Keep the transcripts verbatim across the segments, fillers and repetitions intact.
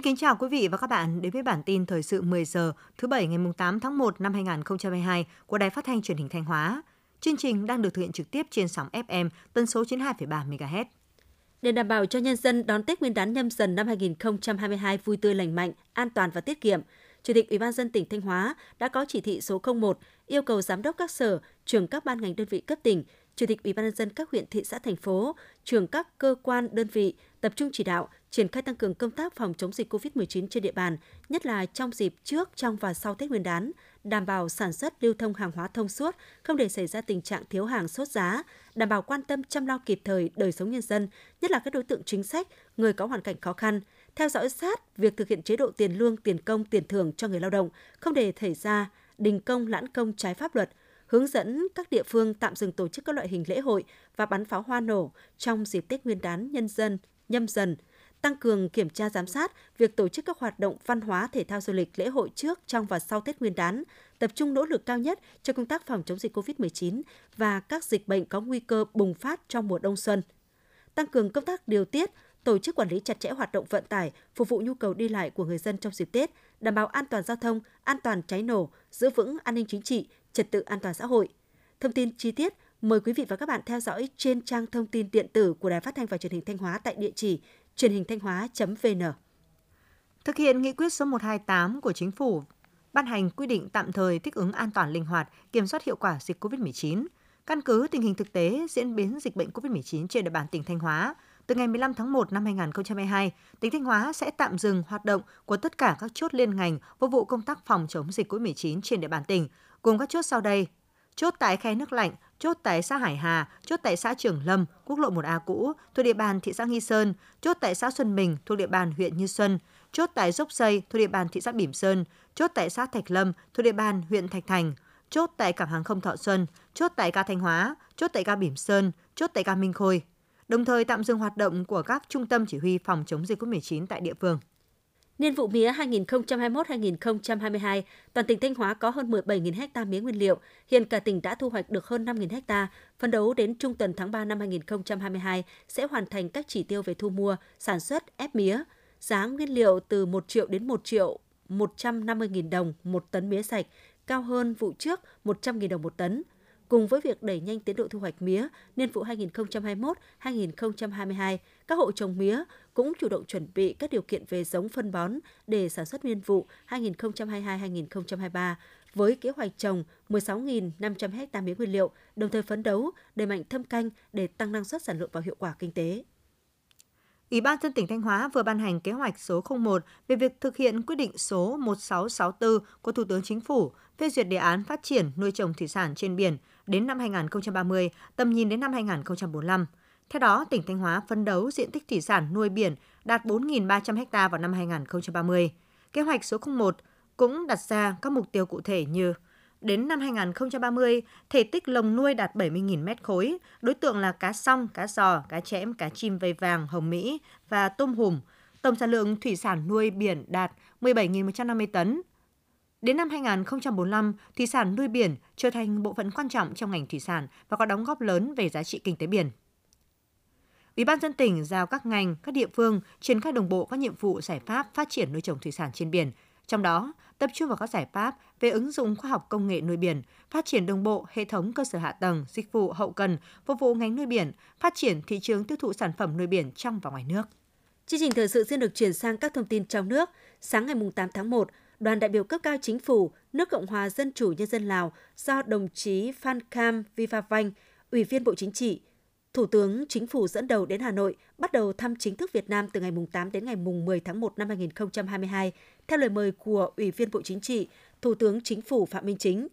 Xin kính chào quý vị và các bạn đến với bản tin thời sự mười giờ thứ Bảy ngày tám tháng một năm hai nghìn không trăm hai mươi hai của Đài Phát thanh Truyền hình Thanh Hóa. Chương trình đang được thực hiện trực tiếp trên sóng ép em tần số chín mươi hai phẩy ba mê ga héc. Để đảm bảo cho nhân dân đón Tết Nguyên đán Nhâm Dần năm hai nghìn không trăm hai mươi hai vui tươi lành mạnh, an toàn và tiết kiệm, Chủ tịch Ủy ban nhân dân tỉnh Thanh Hóa đã có chỉ thị số không một yêu cầu giám đốc các sở, trưởng các ban ngành đơn vị cấp tỉnh, Chủ tịch Ủy ban nhân dân các huyện, thị xã, thành phố, trưởng các cơ quan, đơn vị tập trung chỉ đạo triển khai tăng cường công tác phòng chống dịch covid mười chín trên địa bàn, nhất là trong dịp trước, trong và sau Tết Nguyên đán, đảm bảo sản xuất lưu thông hàng hóa thông suốt, không để xảy ra tình trạng thiếu hàng sốt giá, đảm bảo quan tâm chăm lo kịp thời đời sống nhân dân, nhất là các đối tượng chính sách, người có hoàn cảnh khó khăn, theo dõi sát việc thực hiện chế độ tiền lương, tiền công, tiền thưởng cho người lao động, không để xảy ra đình công, lãn công trái pháp luật, hướng dẫn các địa phương tạm dừng tổ chức các loại hình lễ hội và bắn pháo hoa nổ trong dịp Tết Nguyên đán Nhân dân Nhâm Dần, tăng cường kiểm tra giám sát việc tổ chức các hoạt động văn hóa, thể thao, du lịch, lễ hội trước, trong và sau Tết Nguyên đán, tập trung nỗ lực cao nhất cho công tác phòng chống dịch covid mười chín và các dịch bệnh có nguy cơ bùng phát trong mùa đông xuân, tăng cường công tác điều tiết, tổ chức quản lý chặt chẽ hoạt động vận tải, phục vụ nhu cầu đi lại của người dân trong dịp Tết, đảm bảo an toàn giao thông, an toàn cháy nổ, giữ vững an ninh chính trị, trật tự an toàn xã hội. Thông tin chi tiết mời quý vị và các bạn theo dõi trên trang thông tin điện tử của Đài Phát thanh và Truyền hình Thanh Hóa tại địa chỉ truyền hình thanh hóa chấm vê en. Thực hiện nghị quyết số một trăm hai mươi tám của Chính phủ ban hành quy định tạm thời thích ứng an toàn linh hoạt, kiểm soát hiệu quả dịch covid mười chín. Căn cứ tình hình thực tế diễn biến dịch bệnh covid mười chín trên địa bàn tỉnh Thanh Hóa, từ ngày mười lăm tháng một năm hai nghìn không trăm hai mươi hai, tỉnh Thanh Hóa sẽ tạm dừng hoạt động của tất cả các chốt liên ngành phục vụ công tác phòng chống dịch covid mười chín trên địa bàn tỉnh, gồm các chốt sau đây: chốt tại khe nước lạnh, chốt tại xã Hải Hà, chốt tại xã Trường Lâm, quốc lộ một A cũ, thuộc địa bàn thị xã Nghi Sơn, chốt tại xã Xuân Bình, thuộc địa bàn huyện Như Xuân, chốt tại Dốc Xây, thuộc địa bàn thị xã Bỉm Sơn, chốt tại xã Thạch Lâm, thuộc địa bàn huyện Thạch Thành, chốt tại cảng hàng không Thọ Xuân, chốt tại ga Thanh Hóa, chốt tại ga Bỉm Sơn, chốt tại ga Minh Khôi. Đồng thời tạm dừng hoạt động của các trung tâm chỉ huy phòng chống dịch covid mười chín tại địa phương. Niên vụ mía hai nghìn không trăm hai mươi mốt hai nghìn không trăm hai mươi hai, toàn tỉnh Thanh Hóa có hơn mười bảy nghìn ha mía nguyên liệu. Hiện cả tỉnh đã thu hoạch được hơn năm nghìn ha. Phấn đấu đến trung tuần tháng ba năm hai nghìn không trăm hai mươi hai sẽ hoàn thành các chỉ tiêu về thu mua, sản xuất, ép mía. Giá nguyên liệu từ một triệu đến một triệu một trăm năm mươi nghìn đồng một tấn mía sạch, cao hơn vụ trước một trăm nghìn đồng một tấn. Cùng với việc đẩy nhanh tiến độ thu hoạch mía, niên vụ hai nghìn không trăm hai mươi mốt hai nghìn không trăm hai mươi hai, các hộ trồng mía cũng chủ động chuẩn bị các điều kiện về giống, phân bón để sản xuất niên vụ hai nghìn không trăm hai mươi hai hai nghìn không trăm hai mươi ba với kế hoạch trồng mười sáu nghìn năm trăm ha mía nguyên liệu, đồng thời phấn đấu đẩy mạnh thâm canh để tăng năng suất, sản lượng và hiệu quả kinh tế. Ủy ban nhân dân tỉnh Thanh Hóa vừa ban hành kế hoạch số không một về việc thực hiện quyết định số một nghìn sáu trăm sáu mươi tư của Thủ tướng Chính phủ phê duyệt đề án phát triển nuôi trồng thủy sản trên biển đến năm hai nghìn không trăm ba mươi, tầm nhìn đến năm hai nghìn không trăm bốn mươi lăm. Theo đó, tỉnh Thanh Hóa phấn đấu diện tích thủy sản nuôi biển đạt bốn nghìn ba trăm ha vào năm hai nghìn không trăm ba mươi. Kế hoạch số không một cũng đặt ra các mục tiêu cụ thể như: đến năm hai nghìn không trăm ba mươi, thể tích lồng nuôi đạt bảy mươi nghìn mét khối, đối tượng là cá song, cá giò, cá chẽm, cá chim vây vàng, hồng mỹ và tôm hùm. Tổng sản lượng thủy sản nuôi biển đạt mười bảy nghìn một trăm năm mươi tấn. Đến năm hai nghìn không trăm bốn mươi lăm, thủy sản nuôi biển trở thành bộ phận quan trọng trong ngành thủy sản và có đóng góp lớn về giá trị kinh tế biển. Ủy ban nhân dân tỉnh giao các ngành, các địa phương triển khai đồng bộ các nhiệm vụ, giải pháp phát triển nuôi trồng thủy sản trên biển, trong đó tập trung vào các giải pháp về ứng dụng khoa học công nghệ nuôi biển, phát triển đồng bộ hệ thống cơ sở hạ tầng, dịch vụ hậu cần phục vụ ngành nuôi biển, phát triển thị trường tiêu thụ sản phẩm nuôi biển trong và ngoài nước. Chương trình thời sự xin được chuyển sang các thông tin trong nước. Sáng ngày tám tháng một, đoàn đại biểu cấp cao Chính phủ nước Cộng hòa Dân chủ Nhân dân Lào do đồng chí Phan Cam Viphavanh, Ủy viên Bộ Chính trị, Thủ tướng Chính phủ dẫn đầu đến Hà Nội, bắt đầu thăm chính thức Việt Nam từ ngày tám đến ngày mười tháng một năm hai nghìn không trăm hai mươi hai, theo lời mời của Ủy viên Bộ Chính trị, Thủ tướng Chính phủ Phạm Minh Chính.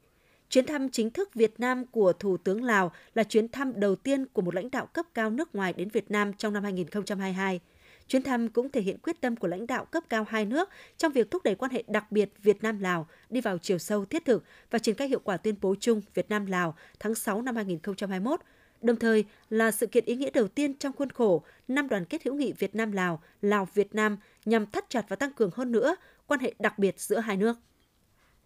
Chuyến thăm chính thức Việt Nam của Thủ tướng Lào là chuyến thăm đầu tiên của một lãnh đạo cấp cao nước ngoài đến Việt Nam trong năm hai nghìn không trăm hai mươi hai. Chuyến thăm cũng thể hiện quyết tâm của lãnh đạo cấp cao hai nước trong việc thúc đẩy quan hệ đặc biệt Việt Nam-Lào đi vào chiều sâu thiết thực và triển khai hiệu quả tuyên bố chung Việt Nam-Lào tháng sáu năm hai nghìn không trăm hai mươi mốt, đồng thời là sự kiện ý nghĩa đầu tiên trong khuôn khổ năm đoàn kết hữu nghị Việt Nam-Lào, Lào-Việt Nam nhằm thắt chặt và tăng cường hơn nữa quan hệ đặc biệt giữa hai nước.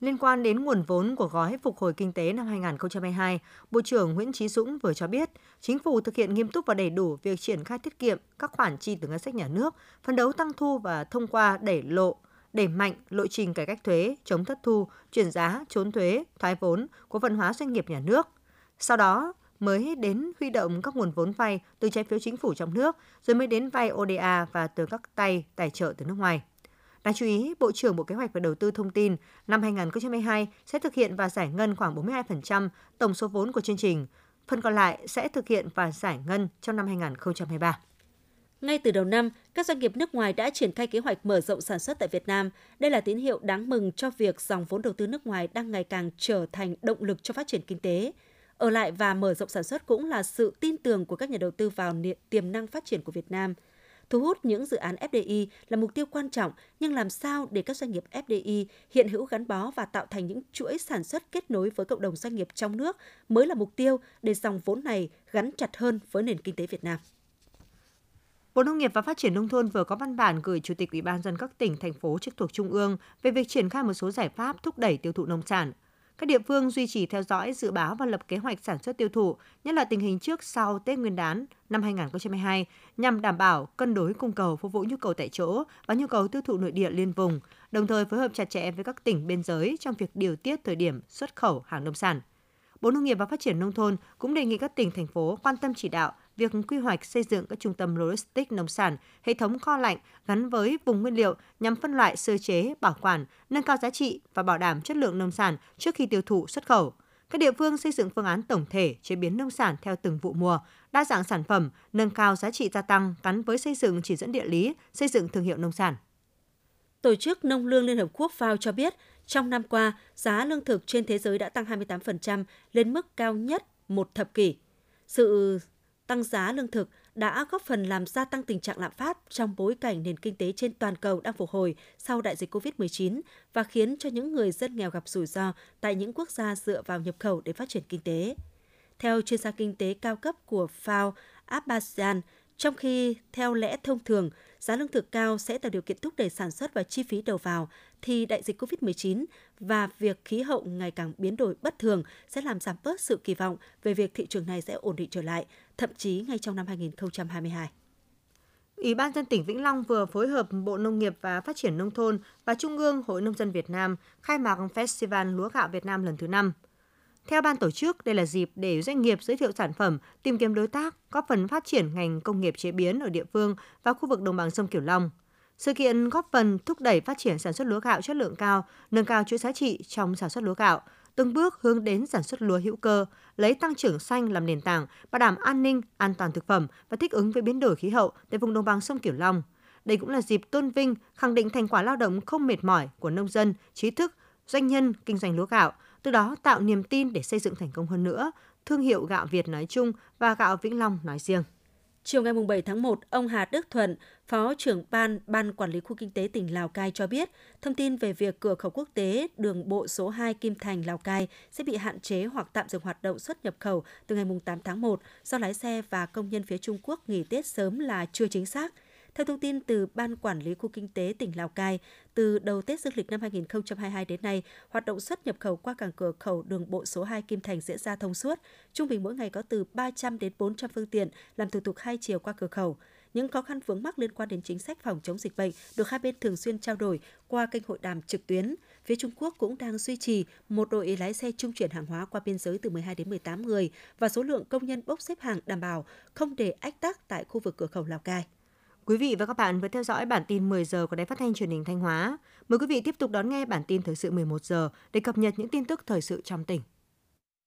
Liên quan đến nguồn vốn của gói phục hồi kinh tế năm hai nghìn không trăm hai mươi hai, Bộ trưởng Nguyễn Chí Dũng vừa cho biết, Chính phủ thực hiện nghiêm túc và đầy đủ việc triển khai tiết kiệm các khoản chi từ ngân sách nhà nước, phấn đấu tăng thu và thông qua đẩy lộ, đẩy mạnh lộ trình cải cách thuế, chống thất thu, chuyển giá, trốn thuế, thoái vốn, cổ phần hóa doanh nghiệp nhà nước. Sau đó mới đến huy động các nguồn vốn vay từ trái phiếu chính phủ trong nước, rồi mới đến vay ô đê a và từ các tay tài trợ từ nước ngoài. Đáng chú ý, Bộ trưởng Bộ Kế hoạch và Đầu tư thông tin năm hai nghìn không trăm hai mươi hai sẽ thực hiện và giải ngân khoảng bốn mươi hai phần trăm tổng số vốn của chương trình. Phần còn lại sẽ thực hiện và giải ngân trong năm hai nghìn không trăm hai mươi ba. Ngay từ đầu năm, các doanh nghiệp nước ngoài đã triển khai kế hoạch mở rộng sản xuất tại Việt Nam. Đây là tín hiệu đáng mừng cho việc dòng vốn đầu tư nước ngoài đang ngày càng trở thành động lực cho phát triển kinh tế. Ở lại và mở rộng sản xuất cũng là sự tin tưởng của các nhà đầu tư vào tiềm năng phát triển của Việt Nam. Thu hút những dự án ép đê i là mục tiêu quan trọng, nhưng làm sao để các doanh nghiệp ép đê i hiện hữu gắn bó và tạo thành những chuỗi sản xuất kết nối với cộng đồng doanh nghiệp trong nước mới là mục tiêu để dòng vốn này gắn chặt hơn với nền kinh tế Việt Nam. Bộ Nông nghiệp và Phát triển Nông thôn vừa có văn bản gửi Chủ tịch Ủy ban nhân dân các tỉnh, thành phố trực thuộc Trung ương về việc triển khai một số giải pháp thúc đẩy tiêu thụ nông sản. Các địa phương duy trì theo dõi, dự báo và lập kế hoạch sản xuất tiêu thụ, nhất là tình hình trước sau Tết Nguyên đán năm hai nghìn không trăm hai mươi hai, nhằm đảm bảo cân đối cung cầu phục vụ nhu cầu tại chỗ và nhu cầu tiêu thụ nội địa liên vùng, đồng thời phối hợp chặt chẽ với các tỉnh biên giới trong việc điều tiết thời điểm xuất khẩu hàng nông sản. Bộ Nông nghiệp và Phát triển Nông thôn cũng đề nghị các tỉnh, thành phố quan tâm chỉ đạo việc quy hoạch xây dựng các trung tâm logistics nông sản, hệ thống kho lạnh gắn với vùng nguyên liệu nhằm phân loại, sơ chế, bảo quản, nâng cao giá trị và bảo đảm chất lượng nông sản trước khi tiêu thụ xuất khẩu. Các địa phương xây dựng phương án tổng thể chế biến nông sản theo từng vụ mùa, đa dạng sản phẩm, nâng cao giá trị gia tăng gắn với xây dựng chỉ dẫn địa lý, xây dựng thương hiệu nông sản. Tổ chức Nông lương Liên Hợp Quốc (FAO) cho biết, trong năm qua, giá lương thực trên thế giới đã tăng hai mươi tám phần trăm lên mức cao nhất một thập kỷ. Sự tăng giá lương thực đã góp phần làm gia tăng tình trạng lạm phát trong bối cảnh nền kinh tế trên toàn cầu đang phục hồi sau đại dịch covid mười chín và khiến cho những người dân nghèo gặp rủi ro tại những quốc gia dựa vào nhập khẩu để phát triển kinh tế. Theo chuyên gia kinh tế cao cấp của FAO, Abbasian, trong khi theo lẽ thông thường, giá lương thực cao sẽ tạo điều kiện thúc đẩy sản xuất và chi phí đầu vào, thì đại dịch covid mười chín và việc khí hậu ngày càng biến đổi bất thường sẽ làm giảm bớt sự kỳ vọng về việc thị trường này sẽ ổn định trở lại, thậm chí ngay trong năm hai nghìn không trăm hai mươi hai. Ủy ban nhân dân tỉnh Vĩnh Long vừa phối hợp Bộ Nông nghiệp và Phát triển Nông thôn và Trung ương Hội Nông dân Việt Nam khai mạc Festival Lúa Gạo Việt Nam lần thứ năm. Theo ban tổ chức, đây là dịp để doanh nghiệp giới thiệu sản phẩm, tìm kiếm đối tác, góp phần phát triển ngành công nghiệp chế biến ở địa phương và khu vực đồng bằng sông Cửu Long. Sự kiện góp phần thúc đẩy phát triển sản xuất lúa gạo chất lượng cao, nâng cao chuỗi giá trị trong sản xuất lúa gạo, từng bước hướng đến sản xuất lúa hữu cơ, lấy tăng trưởng xanh làm nền tảng, bảo đảm an ninh, an toàn thực phẩm và thích ứng với biến đổi khí hậu tại vùng đồng bằng sông Cửu Long. Đây cũng là dịp tôn vinh, khẳng định thành quả lao động không mệt mỏi của nông dân, trí thức, doanh nhân kinh doanh lúa gạo, từ đó tạo niềm tin để xây dựng thành công hơn nữa thương hiệu gạo Việt nói chung và gạo Vĩnh Long nói riêng. Chiều ngày bảy tháng một, ông Hà Đức Thuận, Phó trưởng ban Ban Quản lý Khu Kinh tế tỉnh Lào Cai cho biết, thông tin về việc cửa khẩu quốc tế đường bộ số hai Kim Thành, Lào Cai sẽ bị hạn chế hoặc tạm dừng hoạt động xuất nhập khẩu từ ngày tám tháng một do lái xe và công nhân phía Trung Quốc nghỉ Tết sớm là chưa chính xác. Theo thông tin từ Ban Quản lý Khu Kinh tế tỉnh Lào Cai, từ đầu Tết dương lịch năm hai nghìn không trăm hai mươi hai đến nay, hoạt động xuất nhập khẩu qua cảng cửa khẩu đường bộ số hai Kim Thành diễn ra thông suốt. Trung bình mỗi ngày có từ ba trăm đến bốn trăm phương tiện làm thủ tục hai chiều qua cửa khẩu. Những khó khăn vướng mắc liên quan đến chính sách phòng chống dịch bệnh được hai bên thường xuyên trao đổi qua kênh hội đàm trực tuyến. Phía Trung Quốc cũng đang duy trì một đội lái xe trung chuyển hàng hóa qua biên giới từ mười hai đến mười tám người và số lượng công nhân bốc xếp hàng đảm bảo không để ách tắc tại khu vực cửa khẩu Lào Cai. Quý vị và các bạn vừa theo dõi bản tin mười giờ của Đài Phát thanh Truyền hình Thanh Hóa. Mời quý vị tiếp tục đón nghe bản tin thời sự mười một giờ để cập nhật những tin tức thời sự trong tỉnh.